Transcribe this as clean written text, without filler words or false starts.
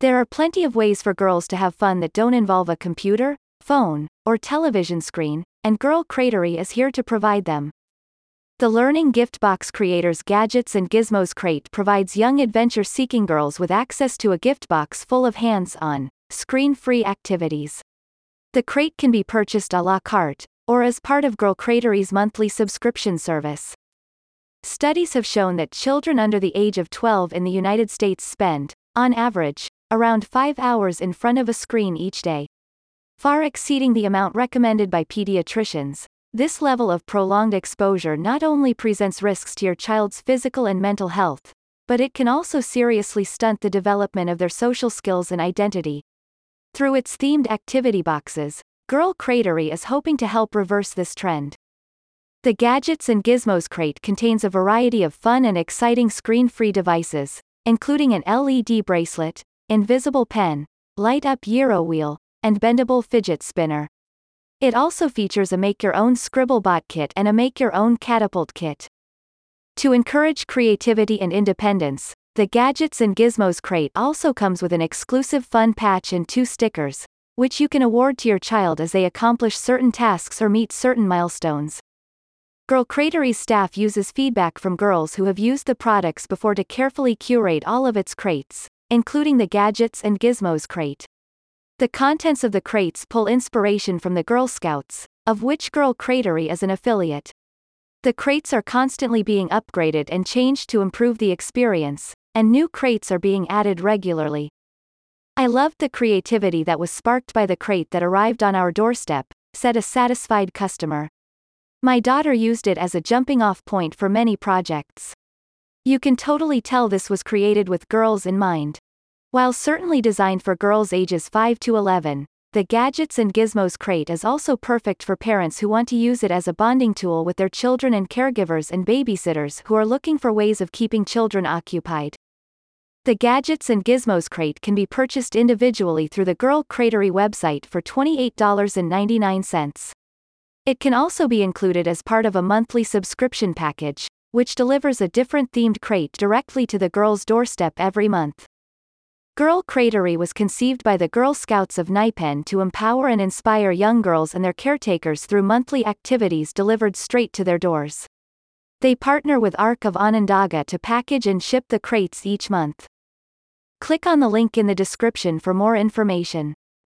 There are plenty of ways for girls to have fun that don't involve a computer, phone, or television screen, and Girl Cratery is here to provide them. The Learning Gift Box Creators Gadgets and Gizmos Crate provides young adventure-seeking girls with access to a gift box full of hands-on, screen-free activities. The crate can be purchased à la carte, or as part of Girl Cratery's monthly subscription service. Studies have shown that children under the age of 12 in the United States spend, on average, around 5 hours in front of a screen each day, far exceeding the amount recommended by pediatricians. This level of prolonged exposure not only presents risks to your child's physical and mental health, but it can also seriously stunt the development of their social skills and identity. Through its themed activity boxes, Girl Cratery is hoping to help reverse this trend. The Gadgets and Gizmos Crate contains a variety of fun and exciting screen-free devices, including an LED bracelet, invisible pen, light-up Euro wheel, and bendable fidget spinner. It also features a make-your-own Scribblebot kit and a make-your-own catapult kit. To encourage creativity and independence, the Gadgets and Gizmos Crate also comes with an exclusive fun patch and 2 stickers, which you can award to your child as they accomplish certain tasks or meet certain milestones. Girl Cratery's staff uses feedback from girls who have used the products before to carefully curate all of its crates, including the Gadgets and Gizmos Crate. The contents of the crates pull inspiration from the Girl Scouts, of which Girl Cratery is an affiliate. The crates are constantly being upgraded and changed to improve the experience, and new crates are being added regularly. "I loved the creativity that was sparked by the crate that arrived on our doorstep," said a satisfied customer. "My daughter used it as a jumping-off point for many projects. You can totally tell this was created with girls in mind." While certainly designed for girls ages 5 to 11, the Gadgets and Gizmos Crate is also perfect for parents who want to use it as a bonding tool with their children and caregivers and babysitters who are looking for ways of keeping children occupied. The Gadgets and Gizmos Crate can be purchased individually through the Girl Cratery website for $28.99. It can also be included as part of a monthly subscription package, which delivers a different themed crate directly to the girl's doorstep every month. Girl Cratery was conceived by the Girl Scouts of Nipen to empower and inspire young girls and their caretakers through monthly activities delivered straight to their doors. They partner with Ark of Onondaga to package and ship the crates each month. Click on the link in the description for more information.